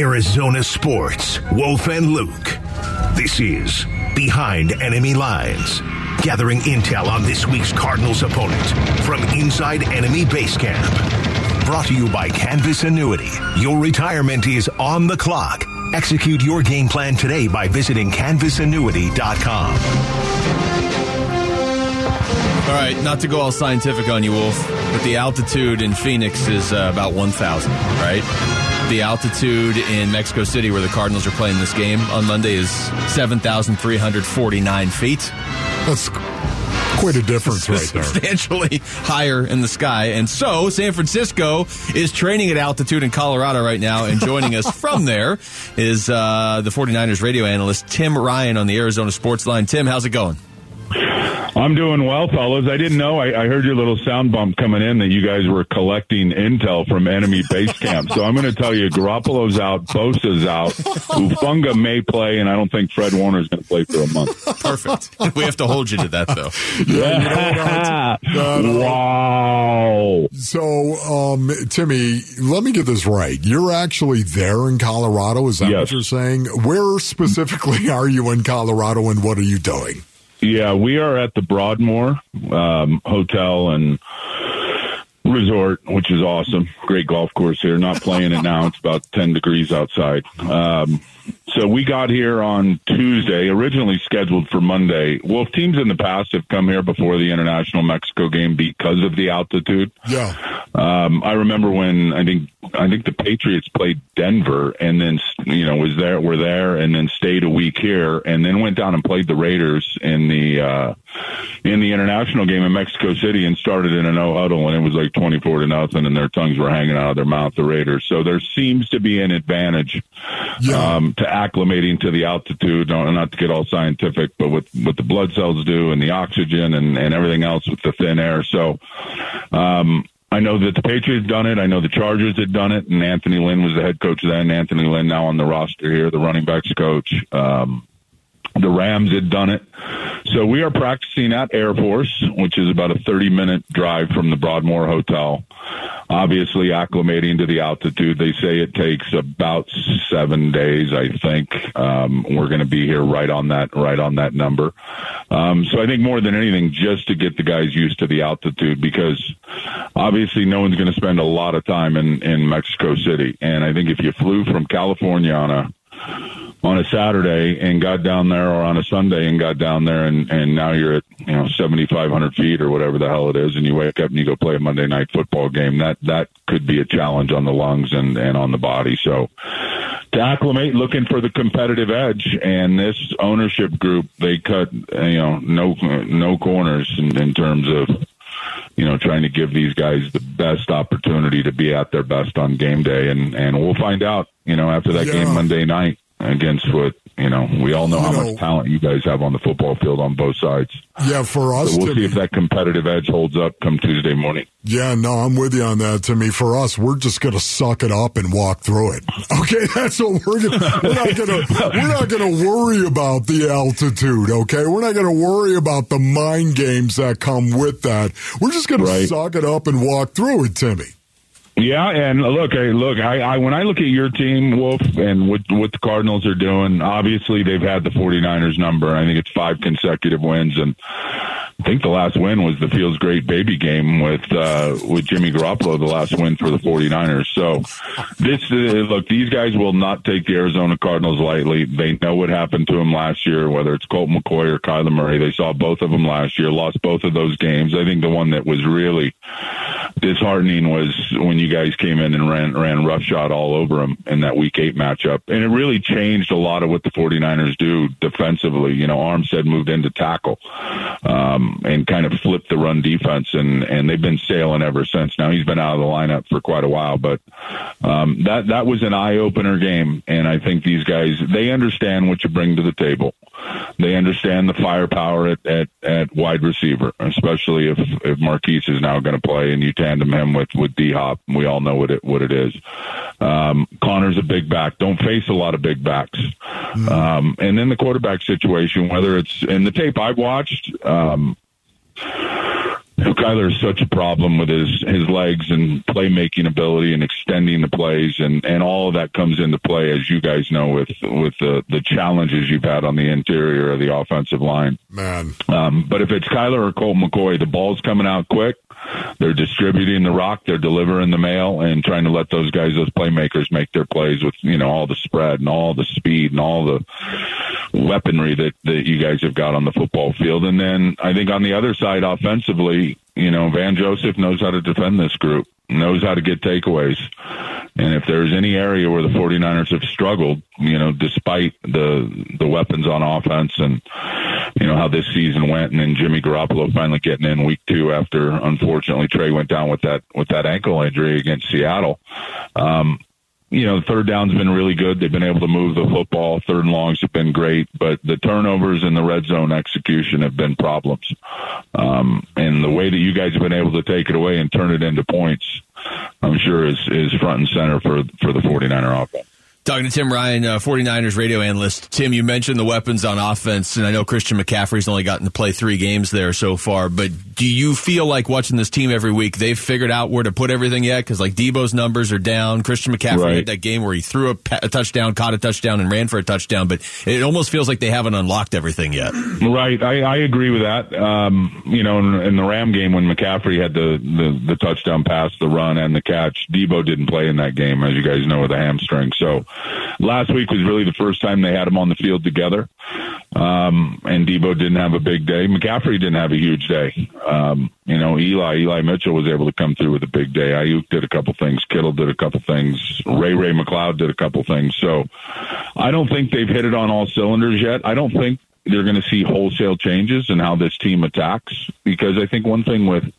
Arizona sports, Wolf and Luke. This is Behind Enemy Lines, gathering intel on this week's Cardinals opponent from inside enemy base camp. Brought to you by Canvas Annuity. Your retirement is on the clock. Execute your game plan today by visiting canvasannuity.com. All right, not to go all scientific on you, Wolf, but the altitude in Phoenix is about 1,000, right? The altitude in Mexico City where the Cardinals are playing this game on Monday is 7,349 feet. That's quite a difference right there. Substantially higher in the sky. And so San Francisco is training at altitude in Colorado right now. And joining us from there is the 49ers radio analyst Tim Ryan on the Arizona Sports Line. Tim, how's it going? I'm doing well, fellas. I didn't know. I heard your little sound bump coming in that you guys were collecting intel from enemy base camp. So I'm going to tell you, Garoppolo's out, Bosa's out, Ufunga may play, and I don't think Fred Warner's going to play for a month. Perfect. We have to hold you to that, though. Yeah. Wow. So, Timmy, let me get this right. You're actually there in Colorado. Is that what you're saying? Where specifically are you in Colorado, and what are you doing? Yeah, we are at the Broadmoor Hotel and Resort, which is awesome. Great golf course here. Not playing it now. It's about 10 degrees outside. So we got here on Tuesday, originally scheduled for Monday. Wolf, teams in the past have come here before the International Mexico game because of the altitude. Yeah. I remember when I think the Patriots played Denver and then, you know, were there and then stayed a week here and then went down and played the Raiders in the international game in Mexico City and started in a no huddle and it was like 24-0 and their tongues were hanging out of their mouth, the Raiders. So there seems to be an advantage to acclimating to the altitude, not to get all scientific, but with what the blood cells do and the oxygen and everything else with the thin air. So I know that the Patriots done it. I know the Chargers had done it. And Anthony Lynn was the head coach then. Anthony Lynn now on the roster here, the running backs coach. The Rams had done it. So we are practicing at Air Force, which is about a 30-minute drive from the Broadmoor Hotel. Obviously acclimating to the altitude. They say it takes about 7 days, I think. We're going to be here right on that number. So I think more than anything, just to get the guys used to the altitude, because obviously no one's going to spend a lot of time in Mexico City. And I think if you flew from California on a Saturday and got down there, or on a Sunday and got down there, and now you're at 7,500 feet or whatever the hell it is, and you wake up and you go play a Monday night football game, that could be a challenge on the lungs and on the body. So to acclimate, looking for the competitive edge, and this ownership group, they cut no corners in terms of trying to give these guys the best opportunity to be at their best on game day, and we'll find out after that game Monday night. Against what, we all know how much talent you guys have on the football field on both sides. Yeah, for us. So we'll see if that competitive edge holds up come Tuesday morning. Yeah, no, I'm with you on that, Timmy. For us, we're just going to suck it up and walk through it. Okay, that's what we're not going to worry about the altitude, okay? We're not going to worry about the mind games that come with that. We're just going to suck it up and walk through it, Timmy. Yeah, and look, when I look at your team, Wolf, and what the Cardinals are doing, obviously they've had the 49ers number. I think it's 5 consecutive wins, and I think the last win was the Feels Great Baby game with Jimmy Garoppolo, the last win for the 49ers. So, these guys will not take the Arizona Cardinals lightly. They know what happened to them last year, whether it's Colt McCoy or Kyler Murray. They saw both of them last year, lost both of those games. I think the one that was really disheartening was when you guys came in and ran roughshod all over them in that Week 8 matchup. And it really changed a lot of what the 49ers do defensively. Armstead moved into tackle and kind of flipped the run defense, and they've been sailing ever since. Now he's been out of the lineup for quite a while, but that was an eye-opener game, and I think these guys, they understand what you bring to the table. They understand the firepower at wide receiver, especially if Marquise is now going to play and you tandem him with D-Hop. We all know what it is. Connor's a big back. Don't face a lot of big backs. And then the quarterback situation, whether it's in the tape I've watched, Kyler is such a problem with his legs and playmaking ability and extending the plays, and all of that comes into play, as you guys know, with the challenges you've had on the interior of the offensive line. Man. But if it's Kyler or Colt McCoy, the ball's coming out quick. They're distributing the rock, they're delivering the mail, and trying to let those guys, those playmakers, make their plays with, you know, all the spread and all the speed and all the weaponry that you guys have got on the football field. And then I think on the other side, offensively, you know, Vance Joseph knows how to defend this group, knows how to get takeaways. And if there's any area where the 49ers have struggled, you know, despite the weapons on offense and, you know, how this season went, and then Jimmy Garoppolo finally getting in week 2 after, unfortunately, Trey went down with that ankle injury against Seattle. You know, the third down's been really good. They've been able to move the football. Third and longs have been great, but the turnovers and the red zone execution have been problems. And the way that you guys have been able to take it away and turn it into points, I'm sure is front and center for the 49er offense. Talking to Tim Ryan, 49ers radio analyst. Tim, you mentioned the weapons on offense, and I know Christian McCaffrey's only gotten to play 3 games there so far, but do you feel like watching this team every week, they've figured out where to put everything yet? Because, like, Deebo's numbers are down. Christian McCaffrey had that game where he threw a touchdown, caught a touchdown, and ran for a touchdown, but it almost feels like they haven't unlocked everything yet. Right. I agree with that. You know, in the Ram game when McCaffrey had the touchdown pass, the run, and the catch, Deebo didn't play in that game, as you guys know, with a hamstring, so last week was really the first time they had them on the field together, and Deebo didn't have a big day. McCaffrey didn't have a huge day. You know, Eli Mitchell was able to come through with a big day. Ayuk did a couple things. Kittle did a couple things. Ray-Ray McLeod did a couple things. So I don't think they've hit it on all cylinders yet. I don't think they're going to see wholesale changes in how this team attacks, because I think one thing with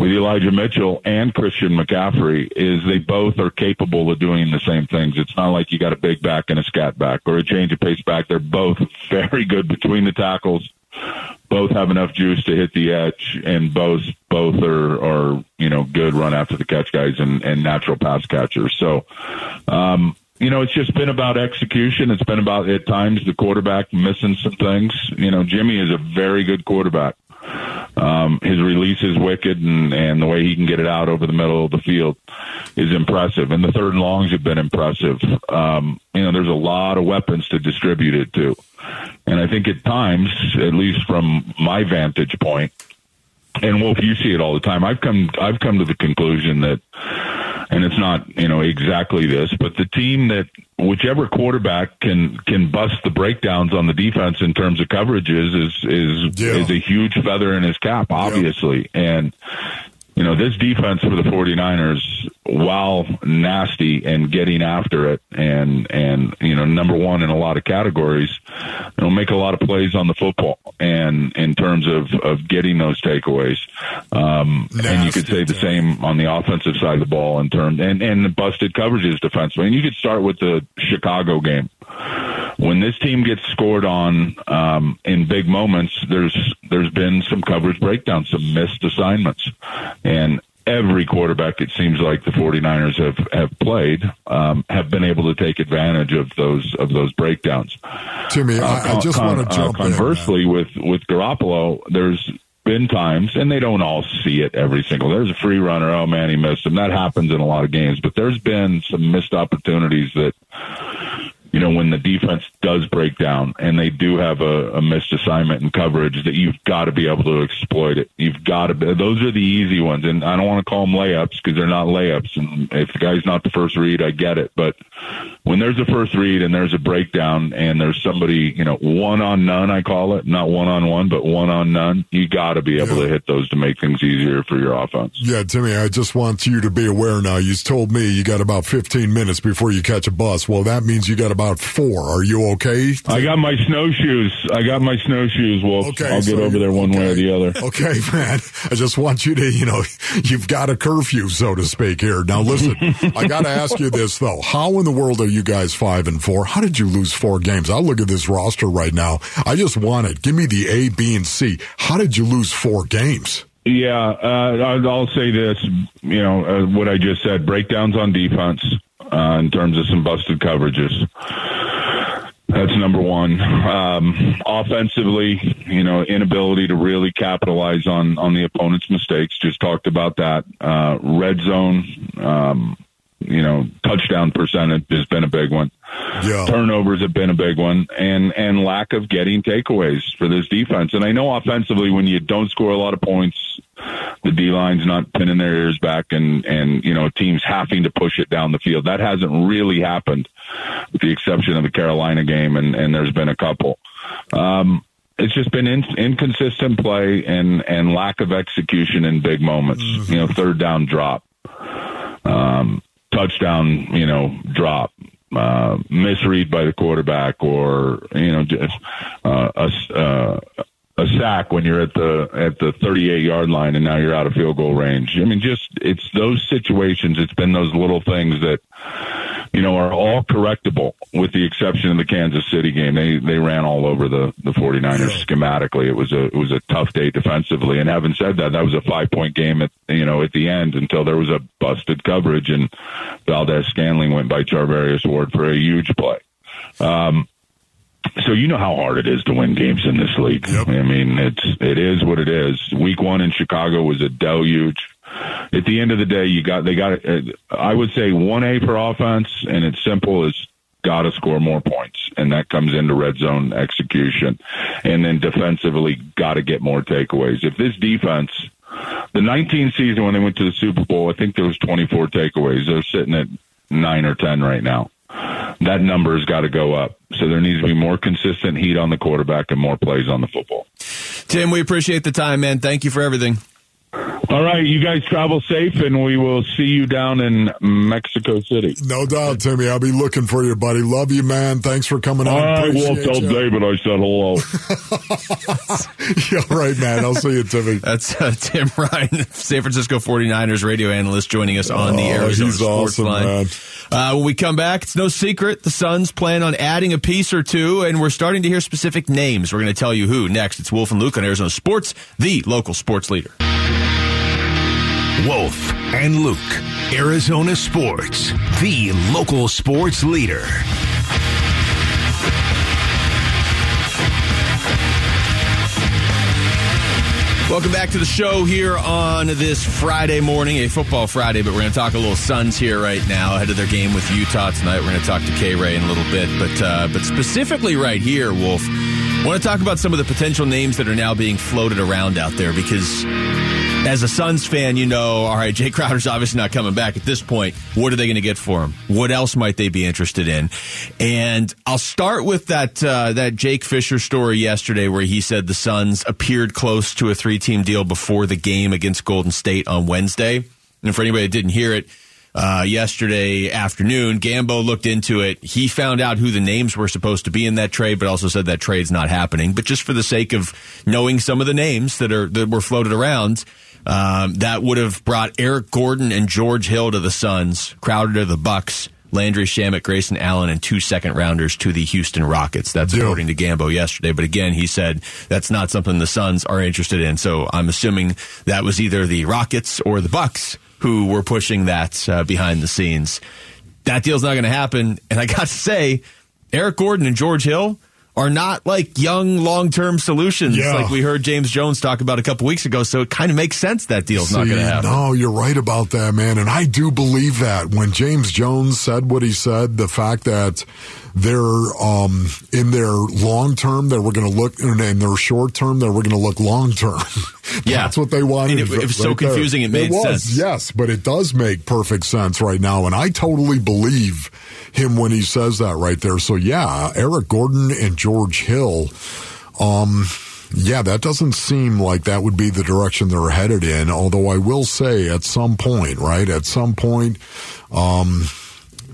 Elijah Mitchell and Christian McCaffrey is they both are capable of doing the same things. It's not like you got a big back and a scat back or a change of pace back. They're both very good between the tackles. Both have enough juice to hit the edge, and both are you know, good run after the catch guys and natural pass catchers. So, you know, it's just been about execution. It's been about, at times, the quarterback missing some things. You know, Jimmy is a very good quarterback. His release is wicked, and the way he can get it out over the middle of the field is impressive. And the third and longs have been impressive. You know, there's a lot of weapons to distribute it to. And I think at times, at least from my vantage point, and Wolf, you see it all the time, I've come to the conclusion that, and it's not, you know, exactly this, but the team that, whichever quarterback can bust the breakdowns on the defense in terms of coverages is a huge feather in his cap, obviously. Yeah. And, you know, this defense for the 49ers, while nasty and getting after it and, you know, number 1 in a lot of categories, they'll make a lot of plays on the football and in terms of getting those takeaways. And you could say the same on the offensive side of the ball in terms and the busted coverages defensively. And you could start with the Chicago game. When this team gets scored on in big moments, there's been some coverage breakdowns, some missed assignments. And every quarterback, it seems like the 49ers have played, have been able to take advantage of those breakdowns. Timmy, I just want to jump in. Conversely, with Garoppolo, there's been times, and they don't all see it every single. There's a free runner. Oh, man, he missed him. That happens in a lot of games. But there's been some missed opportunities that, you know, when the defense does break down and they do have a missed assignment in coverage, that you've got to be able to exploit it. You've got to. Those are the easy ones, and I don't want to call them layups because they're not layups. And if the guy's not the first read, I get it. But when there's a first read and there's a breakdown and there's somebody, you know, one on none, I call it, not one on one, but one on none, you got to be able to hit those to make things easier for your offense. Yeah, Timmy, I just want you to be aware now. You told me you got about 15 minutes before you catch a bus. Well, that means you got about 4. Are you okay? I got my snowshoes. Wolf. Okay, I'll get over there one way or the other. Okay, man. I just want you to, you know, you've got a curfew, so to speak, here. Now, listen, I got to ask you this, though. How in the world are you guys 5-4? How did you lose 4 games? I look at this roster right now. I just want it. Give me the A, B, and C. How did you lose 4 games? Yeah, I'll say this, you know, what I just said, breakdowns on defense. In terms of some busted coverages. That's number one. Offensively, inability to really capitalize on the opponent's mistakes. Just talked about that. Red zone, touchdown percentage has been a big one. Yeah. Turnovers have been a big one. And lack of getting takeaways for this defense. And I know offensively, when you don't score a lot of points, the D-line's not pinning their ears back and teams having to push it down the field. That hasn't really happened with the exception of the Carolina game, and there's been a couple. It's just been inconsistent play and lack of execution in big moments. Mm-hmm. Third down drop, touchdown, drop, misread by the quarterback or, a sack when you're at the 38-yard line and now you're out of field goal range. I mean, just it's those situations. It's been those little things that, are all correctable with the exception of the Kansas City game. They ran all over the 49ers schematically. It was a tough day defensively. And having said that, that was a 5-point game at the end until there was a busted coverage and Valdez-Scantling went by Charvarius Ward for a huge play. So how hard it is to win games in this league. Yep. I mean, it is what it is. Week one in Chicago was a deluge. At the end of the day, they got. I would say 1A for offense, and it's simple as got to score more points, and that comes into red zone execution, and then defensively got to get more takeaways. If this defense, the 19 season when they went to the Super Bowl, I think there was 24 takeaways. They're sitting at 9 or 10 right now. That number has got to go up. So there needs to be more consistent heat on the quarterback and more plays on the football. Tim, we appreciate the time, man. Thank you for everything. All right, you guys travel safe, and we will see you down in Mexico City. No doubt, Timmy. I'll be looking for you, buddy. Love you, man. Thanks for coming on. I won't tell David I said hello. Yeah, right, man. I'll see you, Timmy. That's Tim Ryan, San Francisco 49ers radio analyst, joining us on the Arizona Sports Line. When we come back, it's no secret the Suns plan on adding a piece or two, and we're starting to hear specific names. We're going to tell you who next. It's Wolf and Luke on Arizona Sports, the local sports leader. Wolf and Luke, Arizona Sports, the local sports leader. Welcome back to the show here on this Friday morning, a football Friday, but we're going to talk a little Suns here right now ahead of their game with Utah tonight. We're going to talk to K-Ray in a little bit, but specifically right here, Wolf, I want to talk about some of the potential names that are now being floated around out there because as a Suns fan, all right, Jay Crowder's obviously not coming back at this point. What are they going to get for him? What else might they be interested in? And I'll start with that Jake Fisher story yesterday where he said the Suns appeared close to a 3-team deal before the game against Golden State on Wednesday. And for anybody that didn't hear it, yesterday afternoon, Gambo looked into it. He found out who the names were supposed to be in that trade, but also said that trade's not happening. But just for the sake of knowing some of the names that were floated around, that would have brought Eric Gordon and George Hill to the Suns, Crowder to the Bucks, Landry Shamet, Grayson Allen, and 2 second-rounders to the Houston Rockets. That's according to Gambo yesterday. But again, he said that's not something the Suns are interested in. So I'm assuming that was either the Rockets or the Bucks who were pushing that behind the scenes. That deal's not going to happen. And I got to say, Eric Gordon and George Hill are not like young, long-term solutions like we heard James Jones talk about a couple weeks ago, so it kind of makes sense that deal's not going to happen. No, you're right about that, man, and I do believe that. When James Jones said what he said, the fact that they're in their long-term that we're going to look, and in their short-term that we're going to look long-term. That's what they wanted. It was so confusing it made sense. Yes, but it does make perfect sense right now, and I totally believe him when he says that right there. So, Eric Gordon and George Hill, that doesn't seem like that would be the direction they're headed in, although I will say at some point,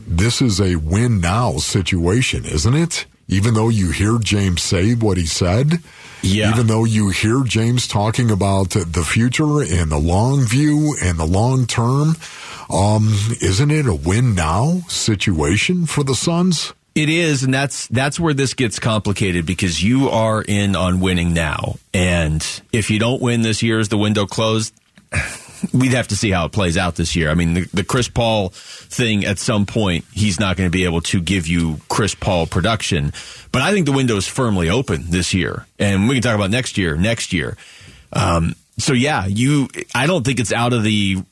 this is a win now situation, isn't it? Even though you hear James say what he said, even though you hear James talking about the future and the long view and the long term, isn't it a win now situation for the Suns? It is, and that's where this gets complicated because you are in on winning now. And if you don't win this year, is the window closed? we'd have to see how it plays out this year. I mean, the Chris Paul thing, at some point, he's not going to be able to give you Chris Paul production. But I think the window is firmly open this year. And we can talk about next year. I don't think it's out of the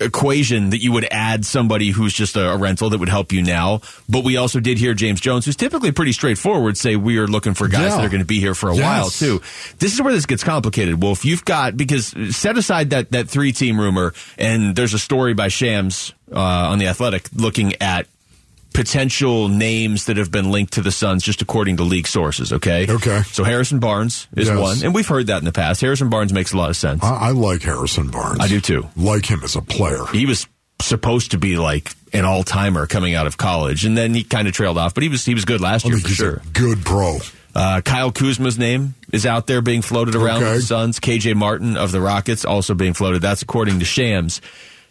equation that you would add somebody who's just a rental that would help you now. But we also did hear James Jones, who's typically pretty straightforward, say we are looking for guys that are going to be here for a while too. This is where this gets complicated, Wolf. You've got, because set aside that three-team rumor, and there's a story by Shams on The Athletic looking at potential names that have been linked to the Suns just according to league sources, okay? Okay. So Harrison Barnes is one, and we've heard that in the past. Harrison Barnes makes a lot of sense. I like Harrison Barnes. I do too. Like him as a player. He was supposed to be like an all-timer coming out of college, and then he kind of trailed off, but he was good last year for sure. Good pro. Kyle Kuzma's name is out there being floated around with the Suns. KJ Martin of the Rockets also being floated. That's according to Shams.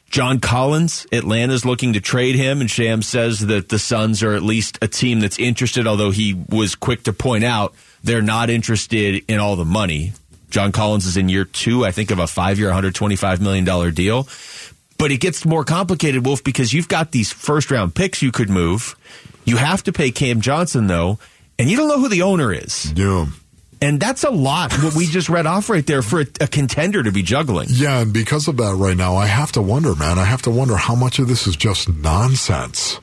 John Collins, Atlanta's looking to trade him, and Sham says that the Suns are at least a team that's interested, although he was quick to point out they're not interested in all the money. John Collins is in year 2, I think, of a 5-year, $125 million deal. But it gets more complicated, Wolf, because you've got these first-round picks you could move. You have to pay Cam Johnson, though, and you don't know who the owner is. Yeah. And that's a lot, what we just read off right there, for a contender to be juggling. Yeah, and because of that right now, I have to wonder, man. I have to wonder how much of this is just nonsense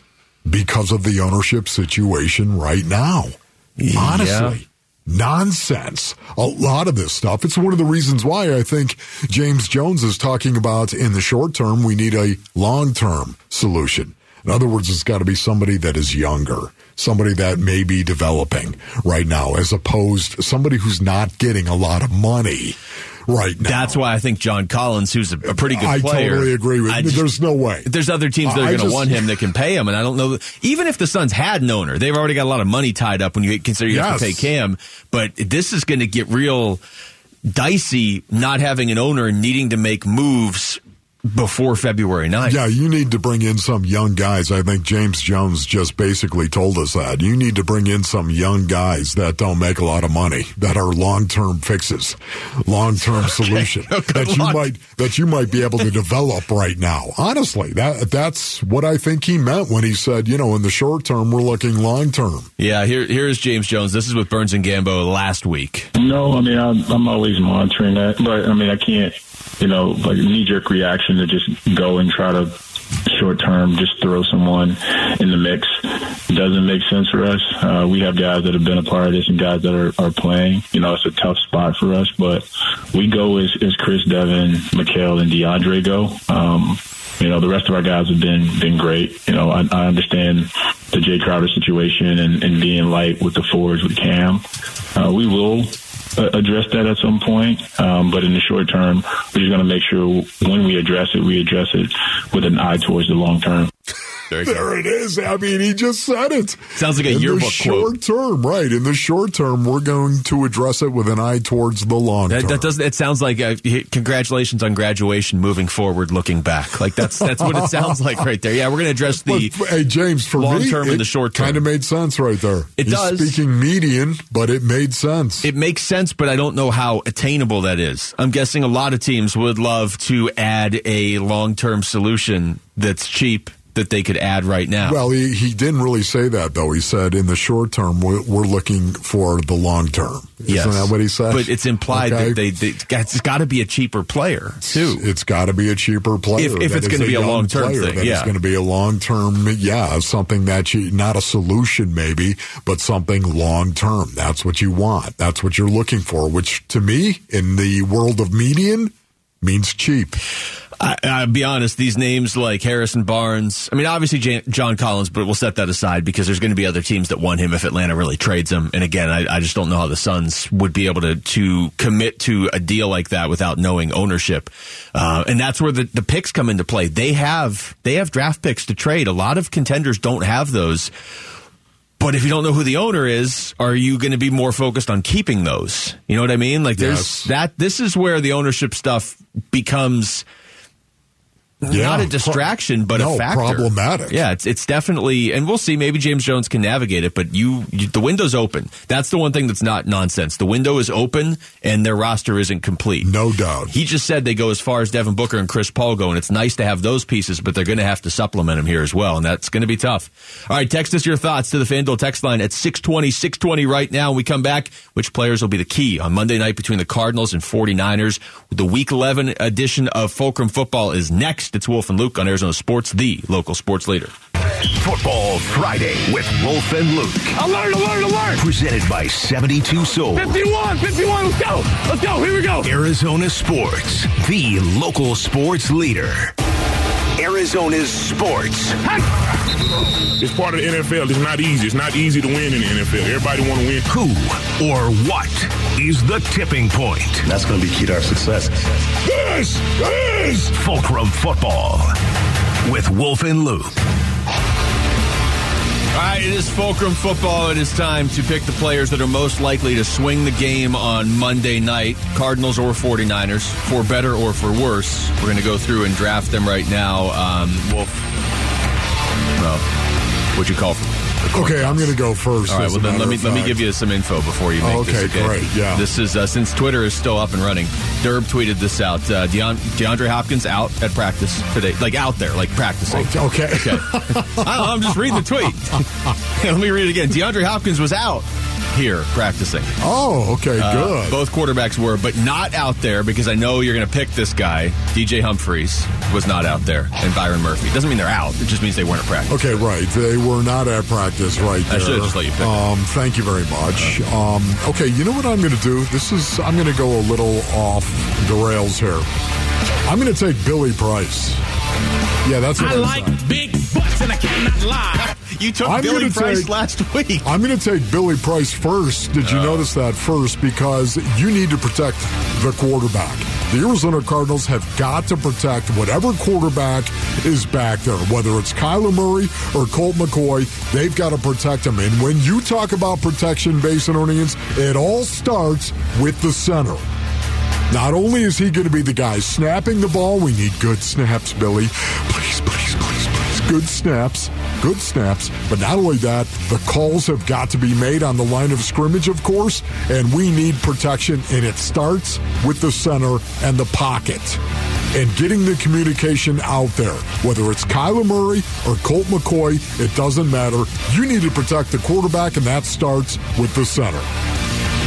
because of the ownership situation right now. Honestly, nonsense. A lot of this stuff. It's one of the reasons why I think James Jones is talking about, in the short term, we need a long-term solution. In other words, it's got to be somebody that is younger, somebody that may be developing right now, as opposed to somebody who's not getting a lot of money right now. That's why I think John Collins, who's a pretty good player. I totally agree with you. There's no way. There's other teams that are going to want him that can pay him, and I don't know. Even if the Suns had an owner, they've already got a lot of money tied up when you consider you have to pay Cam. But this is going to get real dicey, not having an owner and needing to make moves before February 9th. Yeah, you need to bring in some young guys. I think James Jones just basically told us that. You need to bring in some young guys that don't make a lot of money, that are long-term fixes, long-term solution, that you might be able to develop right now. Honestly, that's what I think he meant when he said, in the short term, we're looking long-term. Yeah, here is James Jones. This is with Burns and Gambo last week. No, I mean, I'm always monitoring that, but I mean, I can't, like knee-jerk reaction to just go and try to short-term just throw someone in the mix. It doesn't make sense for us. We have guys that have been a part of this and guys that are playing. It's a tough spot for us, but we go as Chris, Devin, Mikhail, and DeAndre go. The rest of our guys have been great. I understand the Jay Crowder situation and being light with the forwards with Cam. We will address that at some point, but in the short term, we're just going to make sure when we address it with an eye towards the long term. There it is. I mean, he just said it. Sounds like a yearbook quote. In the short term, we're going to address it with an eye towards the long term. It sounds like congratulations on graduation, moving forward, looking back. Like that's what it sounds like right there. Yeah, we're going to address the long term and the short term. Kind of made sense right there. He's speaking median, but it made sense. It makes sense, but I don't know how attainable that is. I'm guessing a lot of teams would love to add a long term solution that's cheap, that they could add right now. Well, he didn't really say that, though. He said, in the short term, we're looking for the long term. Yes. Isn't that what he said? But it's implied that it's got to be a cheaper player, too. It's got to be a cheaper player. If it's going to be a long-term thing, It's going to be a long-term, something that not a solution maybe, but something long-term. That's what you want. That's what you're looking for, which to me, in the world of median, means cheap. I'll be honest, these names like Harrison Barnes, I mean, obviously John Collins, but we'll set that aside because there's going to be other teams that want him if Atlanta really trades him. And again, I just don't know how the Suns would be able to commit to a deal like that without knowing ownership. And that's where the picks come into play. They have draft picks to trade. A lot of contenders don't have those. But if you don't know who the owner is, are you going to be more focused on keeping those? You know what I mean? Like, there's that. This is where the ownership stuff becomes not a distraction, but a factor. Problematic. Yeah, it's definitely, and we'll see. Maybe James Jones can navigate it, but you the window's open. That's the one thing that's not nonsense. The window is open, and their roster isn't complete. No doubt. He just said they go as far as Devin Booker and Chris Paul go, and it's nice to have those pieces, but they're going to have to supplement them here as well, and that's going to be tough. All right, text us your thoughts to the FanDuel text line at 620 right now. When we come back, which players will be the key on Monday night between the Cardinals and 49ers? The Week 11 edition of Fulcrum Football is next. It's Wolf and Luke on Arizona Sports, the local sports leader. Football Friday with Wolf and Luke. Alert, alert, alert! Presented by 72 Soul. 51, let's go! Let's go, here we go! Arizona Sports, the local sports leader. Arizona's sports. It's part of the NFL. It's not easy. It's not easy to win in the NFL. Everybody want to win. Who or what is the tipping point? That's going to be key to our success. This is Fulcrum Football with Wolf and Luke. All right, it is Fulcrum Football. It is time to pick the players that are most likely to swing the game on Monday night, Cardinals or 49ers, for better or for worse. We're going to go through and draft them right now. Wolf, well, what'd you call for? Okay, I'm going to go first. All right, well, then let me give you some info before you make this. Okay, great, yeah. This is, since Twitter is still up and running, Derb tweeted this out. DeAndre Hopkins out at practice today. Like, out there, like practicing. Okay. I'm just reading the tweet. Let me read it again. DeAndre Hopkins was out here practicing. Oh, okay, good. Both quarterbacks were, but not out there, because I know you're going to pick this guy. DJ Humphries was not out there, and Byron Murphy. Doesn't mean they're out. It just means they weren't at practice. Okay, right. They were not at practice right there. I should have just let you pick it. Thank you very much. Okay, you know what I'm going to do? I'm going to go a little off the rails here. I'm going to take Billy Price. Yeah, that's what I like. Saying. Big butts, and I cannot lie. You took Billy Price last week. I'm going to take Billy Price first. Did you notice that first? Because you need to protect the quarterback. The Arizona Cardinals have got to protect whatever quarterback is back there, whether it's Kyler Murray or Colt McCoy. They've got to protect him. And when you talk about protection, Basin Orleans, it all starts with the center. Not only is he going to be the guy snapping the ball, we need good snaps, Billy. Please. Good snaps. But not only that, the calls have got to be made on the line of scrimmage, of course, and we need protection, and it starts with the center and the pocket. And getting the communication out there, whether it's Kyler Murray or Colt McCoy, it doesn't matter. You need to protect the quarterback, and that starts with the center.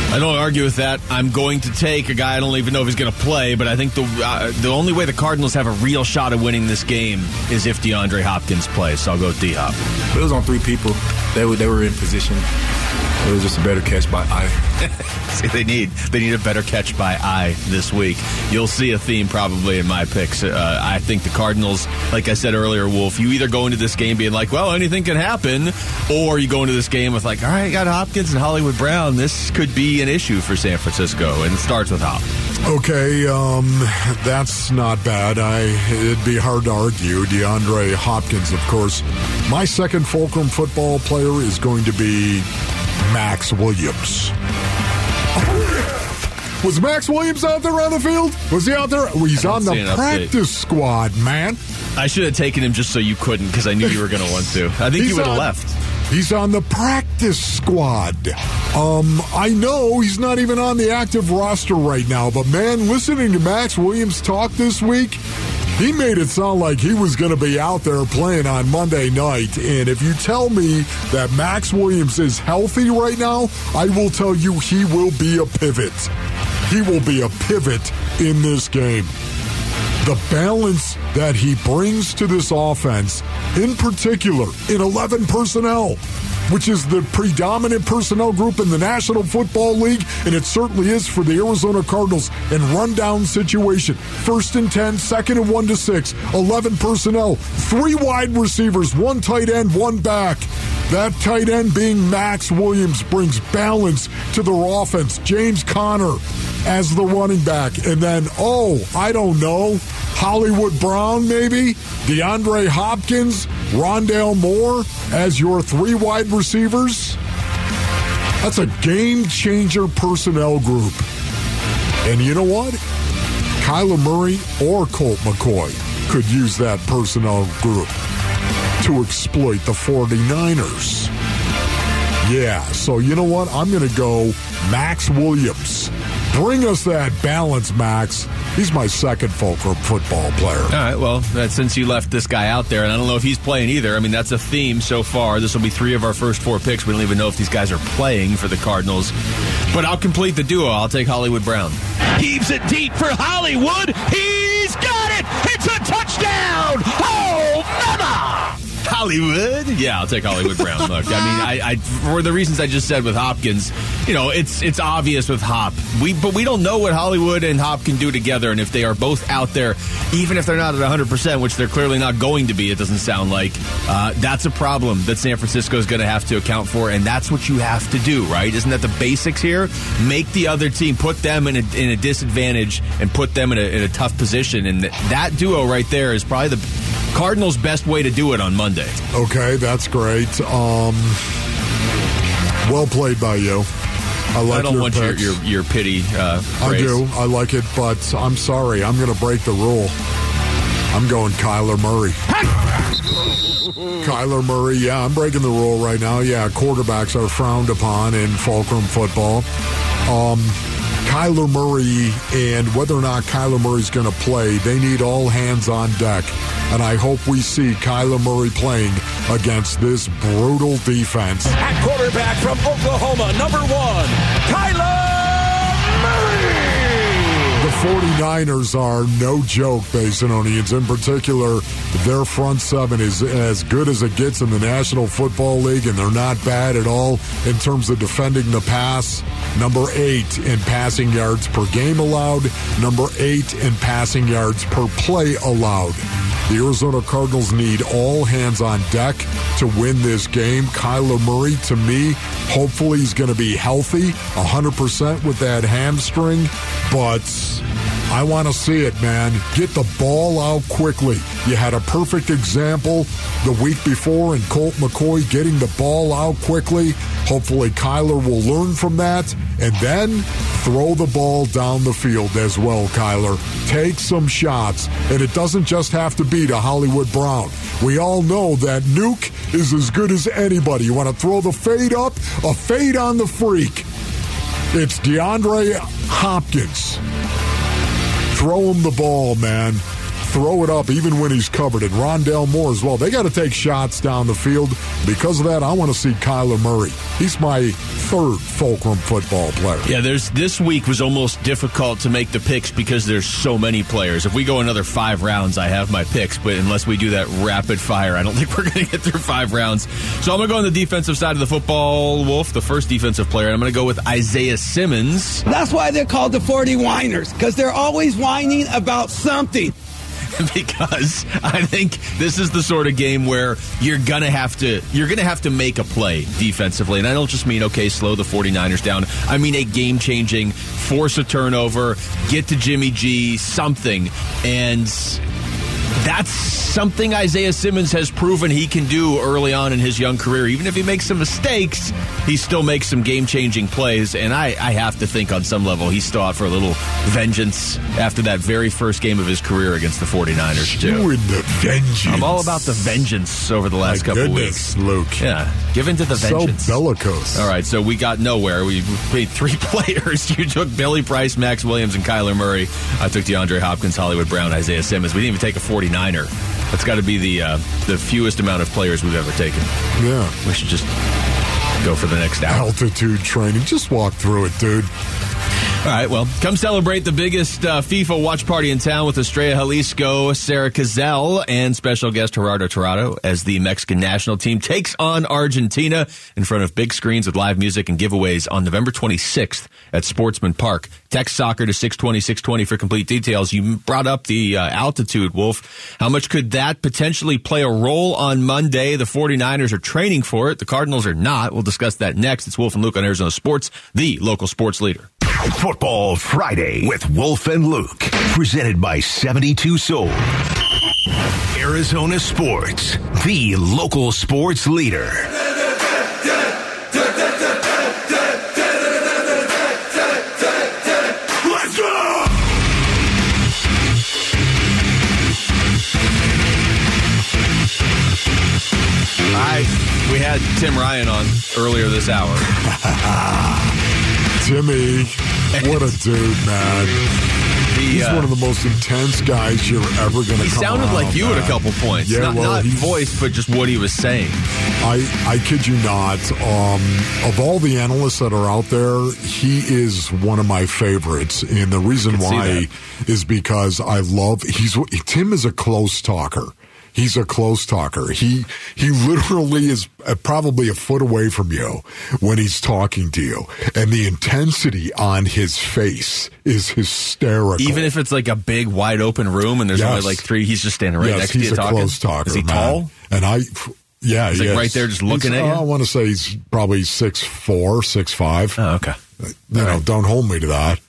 I don't argue with that. I'm going to take a guy I don't even know if he's going to play, but I think the only way the Cardinals have a real shot of winning this game is if DeAndre Hopkins plays, so I'll go with D-Hop. It was on three people. They were in position. It was just a better catch by I. See, they need a better catch by I this week. You'll see a theme probably in my picks. I think the Cardinals, like I said earlier, Wolf, you either go into this game being like, well, anything can happen, or you go into this game with like, all right, I got Hopkins and Hollywood Brown. This could be an issue for San Francisco, and it starts with Hop. Okay, that's not bad. It'd be hard to argue. DeAndre Hopkins, of course. My second Fulcrum Football player is going to be Max Williams. Was Max Williams out there on the field? Was he out there? He's on the practice squad, man. I should have taken him just so you couldn't, because I knew you were going to want to. I think you would have left. He's on the practice squad. I know he's not even on the active roster right now, but, man, listening to Max Williams talk this week, he made it sound like he was going to be out there playing on Monday night. And if you tell me that Max Williams is healthy right now, I will tell you he will be a pivot. He will be a pivot in this game. The balance that he brings to this offense, in particular in 11 personnel, which is the predominant personnel group in the National Football League, and it certainly is for the Arizona Cardinals in rundown situation. 1st and 10, 2nd and 1 to 6, 11 personnel, 3 wide receivers, 1 tight end, 1 back. That tight end being Max Williams brings balance to their offense. James Conner as the running back. And then, I don't know, Hollywood Brown maybe, DeAndre Hopkins, Rondell Moore as your 3 wide receivers. That's a game-changer personnel group. And you know what? Kyler Murray or Colt McCoy. could use that personnel group to exploit the 49ers. Yeah, so you know what? I'm going to go Max Williams. Bring us that balance, Max. He's my second football player. All right, well, since you left this guy out there, and I don't know if he's playing either. I mean, that's a theme so far. This will be three of our first four picks. We don't even know if these guys are playing for the Cardinals. But I'll complete the duo. I'll take Hollywood Brown. Heaves it deep for Hollywood. He's got it. It's a touchdown. Oh, mama. Hollywood? Yeah, I'll take Hollywood Brown. Look, I mean, for the reasons I just said with Hopkins, you know, it's obvious with Hop. But we don't know what Hollywood and Hop can do together, and if they are both out there, even if they're not at 100%, which they're clearly not going to be, it doesn't sound like, that's a problem that San Francisco is going to have to account for, and that's what you have to do, right? Isn't that the basics here? Make the other team, put them in a disadvantage and put them in a tough position, and that duo right there is probably the Cardinals' best way to do it on Monday. Okay, that's great. Well played by you. I like your picks. I don't want your pity praise. I do. I like it, but I'm sorry. I'm going to break the rule. I'm going Kyler Murray. Kyler Murray, yeah, I'm breaking the rule right now. Yeah, quarterbacks are frowned upon in Fulcrum football. Kyler Murray, and whether or not Kyler Murray's going to play, they need all hands on deck. And I hope we see Kyler Murray playing against this brutal defense. At quarterback from Oklahoma, number one, Kyler Murray! The 49ers are no joke, Basinonians. In particular, their front seven is as good as it gets in the National Football League, and they're not bad at all in terms of defending the pass. Number 8 in passing yards per game allowed. Number 8 in passing yards per play allowed. The Arizona Cardinals need all hands on deck to win this game. Kyler Murray, to me, hopefully he's going to be healthy, 100% with that hamstring, but I want to see it, man. Get the ball out quickly. You had a perfect example the week before in Colt McCoy getting the ball out quickly. Hopefully Kyler will learn from that, and then throw the ball down the field as well, Kyler. Take some shots, and it doesn't just have to be to Hollywood Brown. We all know that Nuke is as good as anybody. You want to throw the fade up, a fade on the freak. It's DeAndre Hopkins. Throw him the ball, man. Throw it up even when he's covered. And Rondell Moore as well. They got to take shots down the field. Because of that, I want to see Kyler Murray. He's my third Fulcrum football player. Yeah, this week was almost difficult to make the picks because there's so many players. If we go another 5 rounds, I have my picks. But unless we do that rapid fire, I don't think we're going to get through 5 rounds. So I'm going to go on the defensive side of the football, Wolf, the first defensive player. And I'm going to go with Isaiah Simmons. That's why they're called the 40 whiners, because they're always whining about something. Because I think this is the sort of game where you're gonna have to make a play defensively. And I don't just mean, okay, slow the 49ers down. I mean a game-changing, force a turnover, get to Jimmy G, something. And that's something Isaiah Simmons has proven he can do early on in his young career. Even if he makes some mistakes, he still makes some game-changing plays. And I have to think on some level he's still out for a little vengeance after that very first game of his career against the 49ers, too. You and the vengeance. I'm all about the vengeance over the last couple weeks. Luke. Yeah, give in to the vengeance. So bellicose. All right, so we got nowhere. We played 3 players. You took Billy Price, Max Williams, and Kyler Murray. I took DeAndre Hopkins, Hollywood Brown, Isaiah Simmons. We didn't even take a 49er. That's got to be the fewest amount of players we've ever taken. Yeah. We should just go for the next hour. Altitude training. Just walk through it, dude. All right, well, come celebrate the biggest FIFA watch party in town with Estrella Jalisco, Sarah Cazell, and special guest Gerardo Torrado as the Mexican national team takes on Argentina in front of big screens with live music and giveaways on November 26th at Sportsman Park. Text soccer to 620-620 for complete details. You brought up the altitude, Wolf. How much could that potentially play a role on Monday? The 49ers are training for it. The Cardinals are not. We'll discuss that next. It's Wolf and Luke on Arizona Sports, the local sports leader. Football Friday with Wolf and Luke, presented by 72 Soul. Arizona Sports, the local sports leader. Let's go! had Tim Ryan on earlier this hour. Timmy, what a dude, man. He's one of the most intense guys you're ever going to come around. He sounded like you at a couple points. Yeah, not voice, but just what he was saying. I kid you not. Of all the analysts that are out there, he is one of my favorites. And the reason why is because I love... Tim is a close talker. He's a close talker. He literally is probably a foot away from you when he's talking to you. And the intensity on his face is hysterical. Even if it's like a big, wide-open room and there's only like three, he's just standing right next to you talking. He's a close talker. Is he tall? And he's like right there just looking at you? I want to say he's probably 6'4", 6'5". Oh, okay. Don't hold me to that.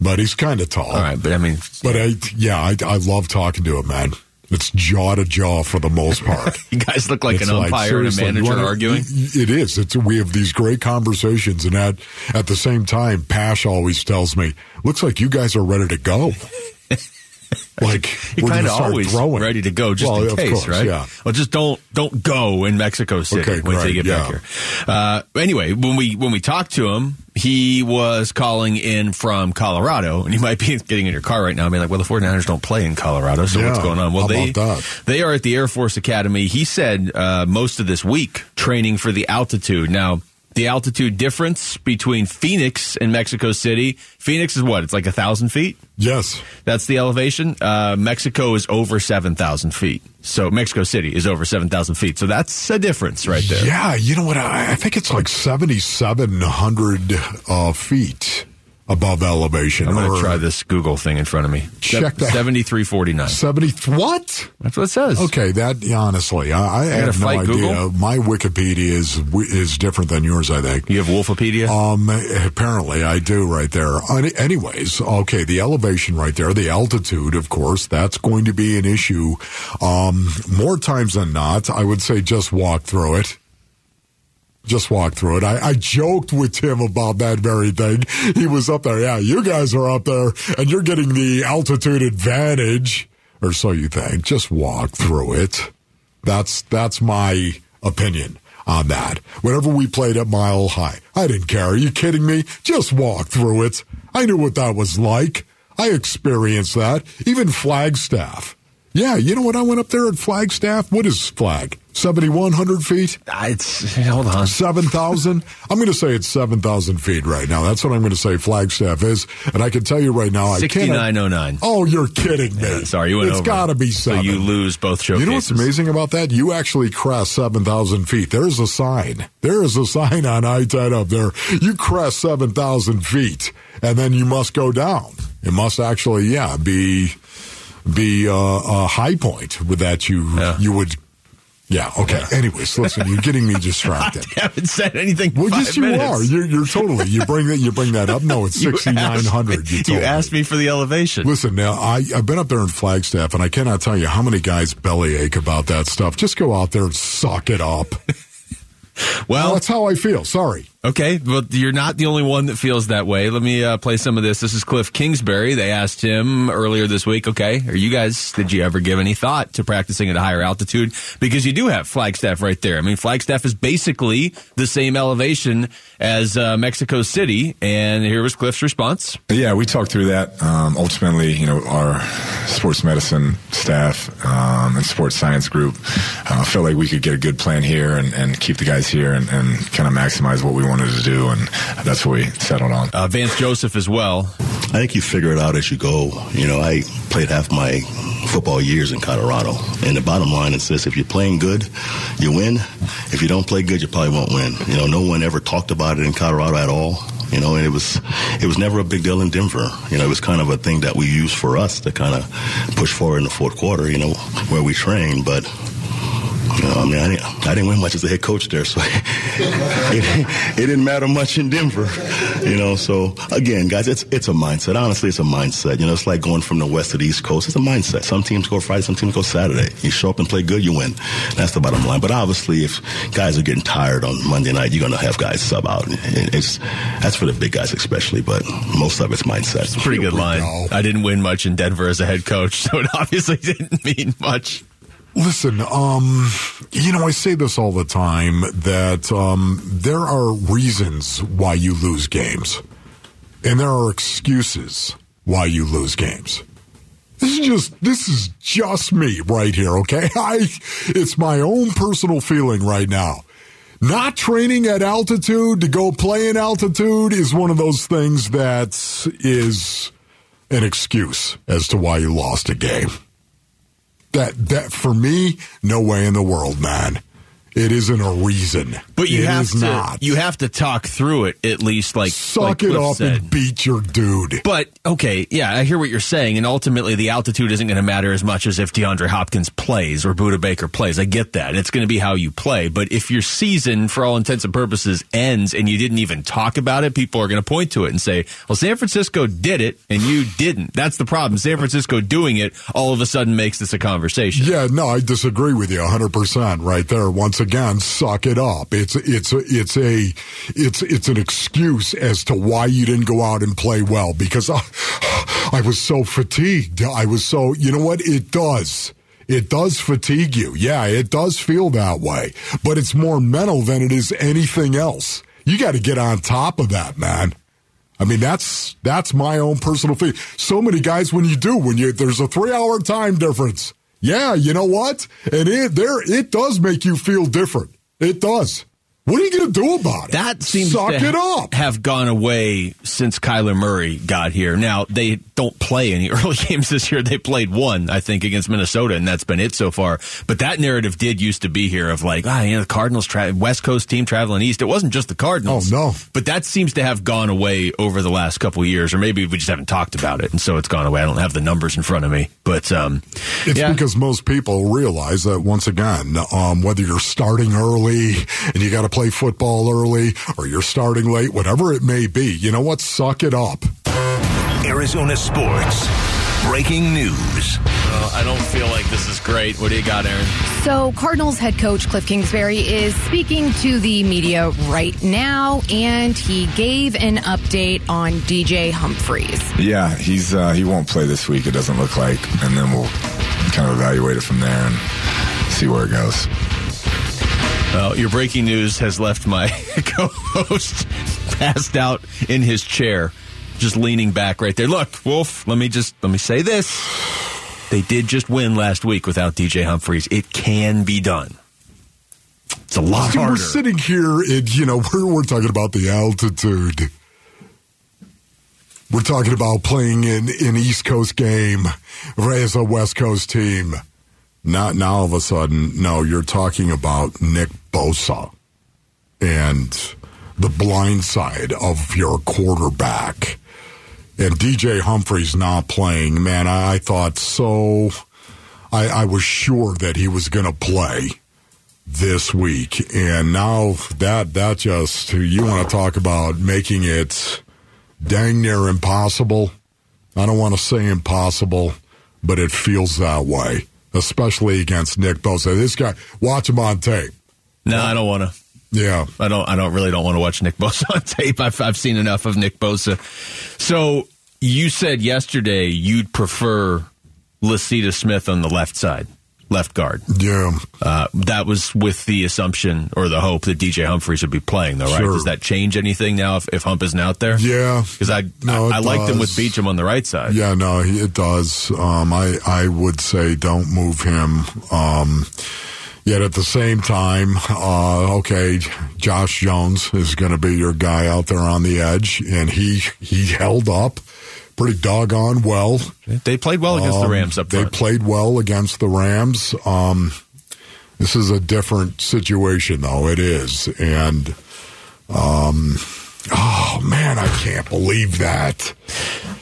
But he's kind of tall. All right, but I mean... But I love talking to him, man. It's jaw to jaw for the most part. You guys look like an umpire and a manager arguing. It is. We have these great conversations, and at the same time, Pash always tells me, "Looks like you guys are ready to go." Like you're kind of always throwing. Ready to go, just in case, course, right? Yeah. Well, just don't go in Mexico City once they get back here. Anyway, when we talked to him, he was calling in from Colorado, and he might be getting in your car right now. I mean, like, well, the 49ers don't play in Colorado, so what's going on? Well, they are at the Air Force Academy. He said most of this week training for the altitude. Now, the altitude difference between Phoenix and Mexico City. Phoenix is what? It's like 1,000 feet? Yes. That's the elevation. Mexico is over 7,000 feet. So Mexico City is over 7,000 feet. So that's a difference right there. Yeah. You know what? I think it's like 7,700 feet above elevation. I'm going to try this Google thing in front of me. Check that. 7,349. What? That's what it says. Okay, honestly, I have no idea. Google? My Wikipedia is different than yours, I think. You have Wolfopedia? Apparently, I do right there. Anyways, okay, the elevation right there, the altitude, of course, that's going to be an issue. More times than not, I would say just walk through it. Just walk through it. I joked with Tim about that very thing. He was up there. Yeah, you guys are up there, and you're getting the altitude advantage, or so you think. Just walk through it. That's my opinion on that. Whenever we played at Mile High, I didn't care. Are you kidding me? Just walk through it. I knew what that was like. I experienced that. Even Flagstaff. Yeah, you know what? I went up there at Flagstaff. What is Flag? 7,100 feet? Hold on. 7,000? I'm going to say it's 7,000 feet right now. That's what I'm going to say Flagstaff is. And I can tell you right now, 6,909. Oh, you're kidding me. Yeah, sorry, you went over. It's got to be 7. So you lose both showcases. You know what's amazing about that? You actually crest 7,000 feet. There's a sign. There is a sign on I-10 up there. You crest 7,000 feet, and then you must go down. It must actually, be a high point with that you would... Yeah, okay. Yeah. Anyways, listen, you're getting me distracted. I haven't said anything for 5 minutes. Yes, you are. You're totally. You bring that up. No, it's 6,900. You asked me for the elevation. Listen, now, I've been up there in Flagstaff, and I cannot tell you how many guys bellyache about that stuff. Just go out there and suck it up. Well, that's how I feel. Sorry. Okay, but you're not the only one that feels that way. Let me play some of this. This is Cliff Kingsbury. They asked him earlier this week, okay, did you ever give any thought to practicing at a higher altitude? Because you do have Flagstaff right there. I mean, Flagstaff is basically the same elevation as Mexico City, and here was Cliff's response. Yeah, we talked through that. Ultimately, our sports medicine staff and sports science group felt like we could get a good plan here and keep the guys here and kind of maximize what we wanted to do, and that's what we settled on. Vance Joseph as well. I think you figure it out as you go. I played half my football years in Colorado, and the bottom line is this: if you're playing good, you win. If you don't play good, you probably won't win. No one ever talked about it in Colorado at all. And it was never a big deal in Denver. It was kind of a thing that we used for us to kind of push forward in the fourth quarter, where we trained, but... I didn't win much as a head coach there, so it didn't matter much in Denver. So again, guys, it's a mindset. Honestly, it's a mindset. It's like going from the West to the East Coast. It's a mindset. Some teams go Friday, some teams go Saturday. You show up and play good, you win. That's the bottom line. But obviously, if guys are getting tired on Monday night, you're going to have guys sub out. That's for the big guys especially, but most of it's mindset. It's a pretty good line. I didn't win much in Denver as a head coach, so it obviously didn't mean much. Listen, you know, I say this all the time, that there are reasons why you lose games. And there are excuses why you lose games. This is just me right here, okay? It's my own personal feeling right now. Not training at altitude to go play in altitude is one of those things that is an excuse as to why you lost a game. That for me, no way in the world, man. It isn't a reason. But you have to talk through it, at least, like suck it up and beat your dude. But okay, yeah, I hear what you're saying, and ultimately the altitude isn't going to matter as much as if DeAndre Hopkins plays or Budda Baker plays. I get that. It's going to be how you play. But if your season, for all intents and purposes, ends and you didn't even talk about it, people are going to point to it and say, well, San Francisco did it and you didn't. That's the problem. San Francisco doing it all of a sudden makes this a conversation. Yeah, no, I disagree with you 100% right there. Once again, suck it up. It's an excuse as to why you didn't go out and play well, because I was so fatigued. You know what? It does fatigue you. Yeah, it does feel that way, but it's more mental than it is anything else. You got to get on top of that, man. I mean, that's my own personal feeling. So many guys, there's a 3-hour time difference. Yeah, you know what? And it does make you feel different. It does. What are you going to do about it? That seems have gone away since Kyler Murray got here. Now, they don't play any early games this year. They played one, I think, against Minnesota, and that's been it so far. But that narrative did used to be here of like, the Cardinals, West Coast team traveling east. It wasn't just the Cardinals. Oh, no. But that seems to have gone away over the last couple of years, or maybe we just haven't talked about it, and so it's gone away. I don't have the numbers in front of me. But it's because most people realize that, once again, whether you're starting early and you got to play football early, or you're starting late, whatever it may be. You know what? Suck it up. Arizona sports. Breaking news. Well, I don't feel like this is great. What do you got, Aaron? So Cardinals head coach Cliff Kingsbury is speaking to the media right now, and he gave an update on DJ Humphries. Yeah, he won't play this week, it doesn't look like, and then we'll kind of evaluate it from there and see where it goes. Well, your breaking news has left my co-host passed out in his chair, just leaning back right there. Look, Wolf, let me say this. They did just win last week without DJ Humphries. It can be done. It's a lot harder. We're sitting here and, you know, we're talking about the altitude. We're talking about playing in an East Coast game as a West Coast team. Not now all of a sudden, no, you're talking about Nick Bosa and the blind side of your quarterback. And DJ Humphries not playing, man, I thought so. I was sure that he was going to play this week. And now that just, you want to talk about making it dang near impossible. I don't want to say impossible, but it feels that way. Especially against Nick Bosa. This guy, watch him on tape. No, I don't want to. Yeah. I don't want to watch Nick Bosa on tape. I've seen enough of Nick Bosa. So you said yesterday you'd prefer Lasita Smith on the left side, left guard. Yeah. That was with the assumption or the hope that DJ Humphries would be playing, though, right? Sure. Does that change anything now if Hump isn't out there? Yeah. Because I liked him with Beecham on the right side. Yeah, no, it does. I would say don't move him. Yet at the same time, okay, Josh Jones is going to be your guy out there on the edge, and he held up pretty doggone well. They played well against the Rams up front. They played well against the Rams. This is a different situation, though. It is. And, oh, man, I can't believe that.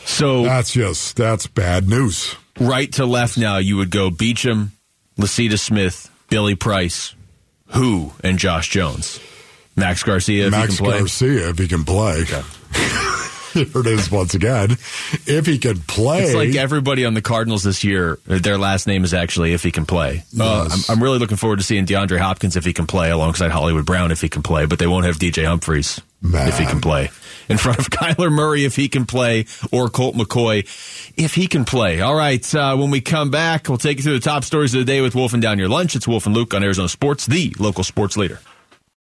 So that's bad news. Right to left now, you would go Beecham, Lasita Smith, Billy Price, who, and Josh Jones. Max Garcia, if he can play. Okay. Here it is once again. If he can play. It's like everybody on the Cardinals this year, their last name is actually if he can play. Yes. I'm really looking forward to seeing DeAndre Hopkins if he can play alongside Hollywood Brown if he can play, but they won't have DJ Humphries. Man. If he can play. In front of Kyler Murray, if he can play, or Colt McCoy, if he can play. All right, when we come back, we'll take you through the top stories of the day with Wolf and Down Your Lunch. It's Wolf and Luke on Arizona Sports, the local sports leader.